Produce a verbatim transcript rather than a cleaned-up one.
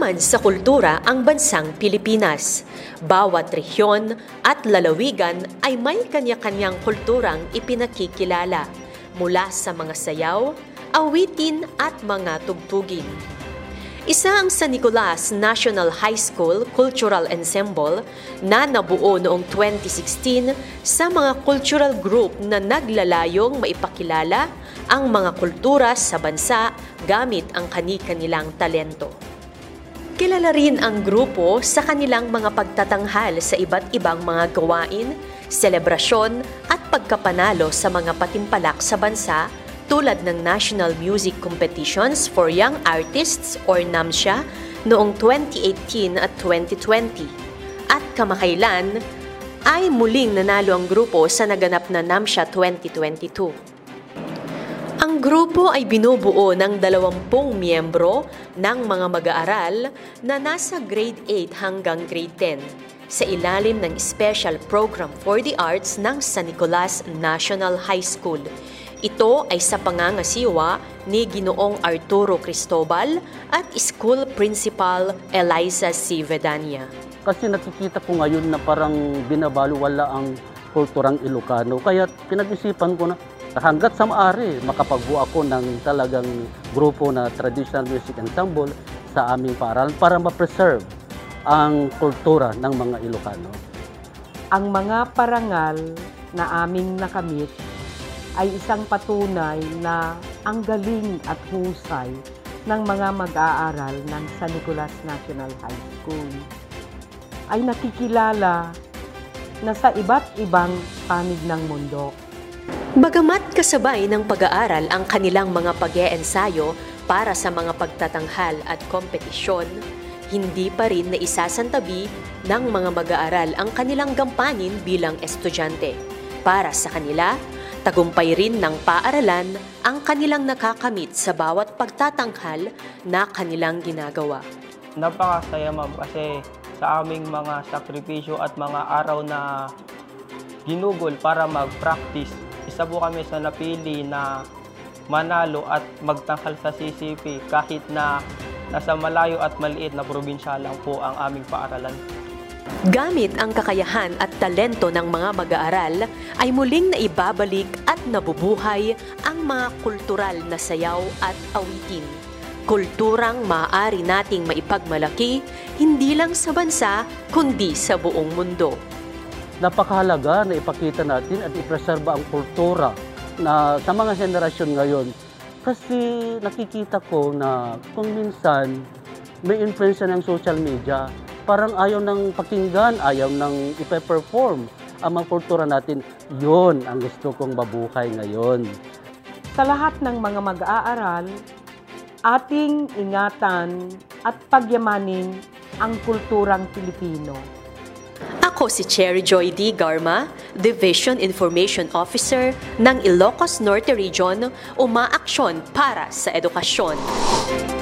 mayaman sa kultura ang bansang Pilipinas. Bawat rehiyon at lalawigan ay may kanya-kanyang kulturang ipinakikilala mula sa mga sayaw, awitin at mga tugtugin. Isa ang San Nicolas National High School Cultural Ensemble na nabuo noong twenty sixteen sa mga cultural group na naglalayong maipakilala ang mga kultura sa bansa gamit ang kani-kanilang talento. Kilala rin ang grupo sa kanilang mga pagtatanghal sa iba't ibang mga gawain, selebrasyon at pagkapanalo sa mga patimpalak sa bansa tulad ng National Music Competitions for Young Artists or NAMCYA noong twenty eighteen at twenty twenty. At kamakailan ay muling nanalo ang grupo sa naganap na NAMCYA twenty twenty-two. Ang grupo ay binubuo ng dalawampung miyembro ng mga mag-aaral na nasa grade eight hanggang grade ten sa ilalim ng Special Program for the Arts ng San Nicolas National High School. Ito ay sa pangangasiwa ni Ginoong Arturo Cristobal at School Principal Eliza C. Vedania. Kasi nakikita ko ngayon na parang binabaluwala ang kulturang Ilocano, kaya pinag-isipan ko na hanggat sa maaari, makapagbuo ako ng talagang grupo na traditional music ensemble sa aming paaralan para ma-preserve ang kultura ng mga Ilocano. Ang mga parangal na aming nakamit ay isang patunay na ang galing at husay ng mga mag-aaral ng San Nicolas National High School ay nakikilala na sa iba't ibang panig ng mundo. Bagamat kasabay ng pag-aaral ang kanilang mga pag-eensayo para sa mga pagtatanghal at kompetisyon, hindi pa rin naisasantabi ng mga mag-aaral ang kanilang gampanin bilang estudyante. Para sa kanila, tagumpay rin ng paaralan ang kanilang nakakamit sa bawat pagtatanghal na kanilang ginagawa. Napakasaya, ma'am, kasi sa aming mga sakripisyo at mga araw na ginugol para mag-practice, isa po kami sa napili na manalo at magtangkal sa C C P kahit na nasa malayo at maliit na probinsya lang po ang aming paaralan. Gamit ang kakayahan at talento ng mga mag-aaral ay muling naibabalik at nabubuhay ang mga kultural na sayaw at awitin. Kulturang maaari nating maipagmalaki hindi lang sa bansa kundi sa buong mundo. Napakahalaga na ipakita natin at ipreserba ang kultura na sa mga henerasyon ngayon. Kasi nakikita ko na kung minsan may influence ng social media, parang ayaw ng pakinggan, ayaw ng ipe-perform ang mga kultura natin. Yun ang gusto kong mabuhay ngayon. Sa lahat ng mga mag-aaral, ating ingatan at pagyamanin ang kulturang Pilipino. Ako si Cherry Joy D. Garma, Division Information Officer ng Ilocos Norte Region, umaaksyon para sa edukasyon.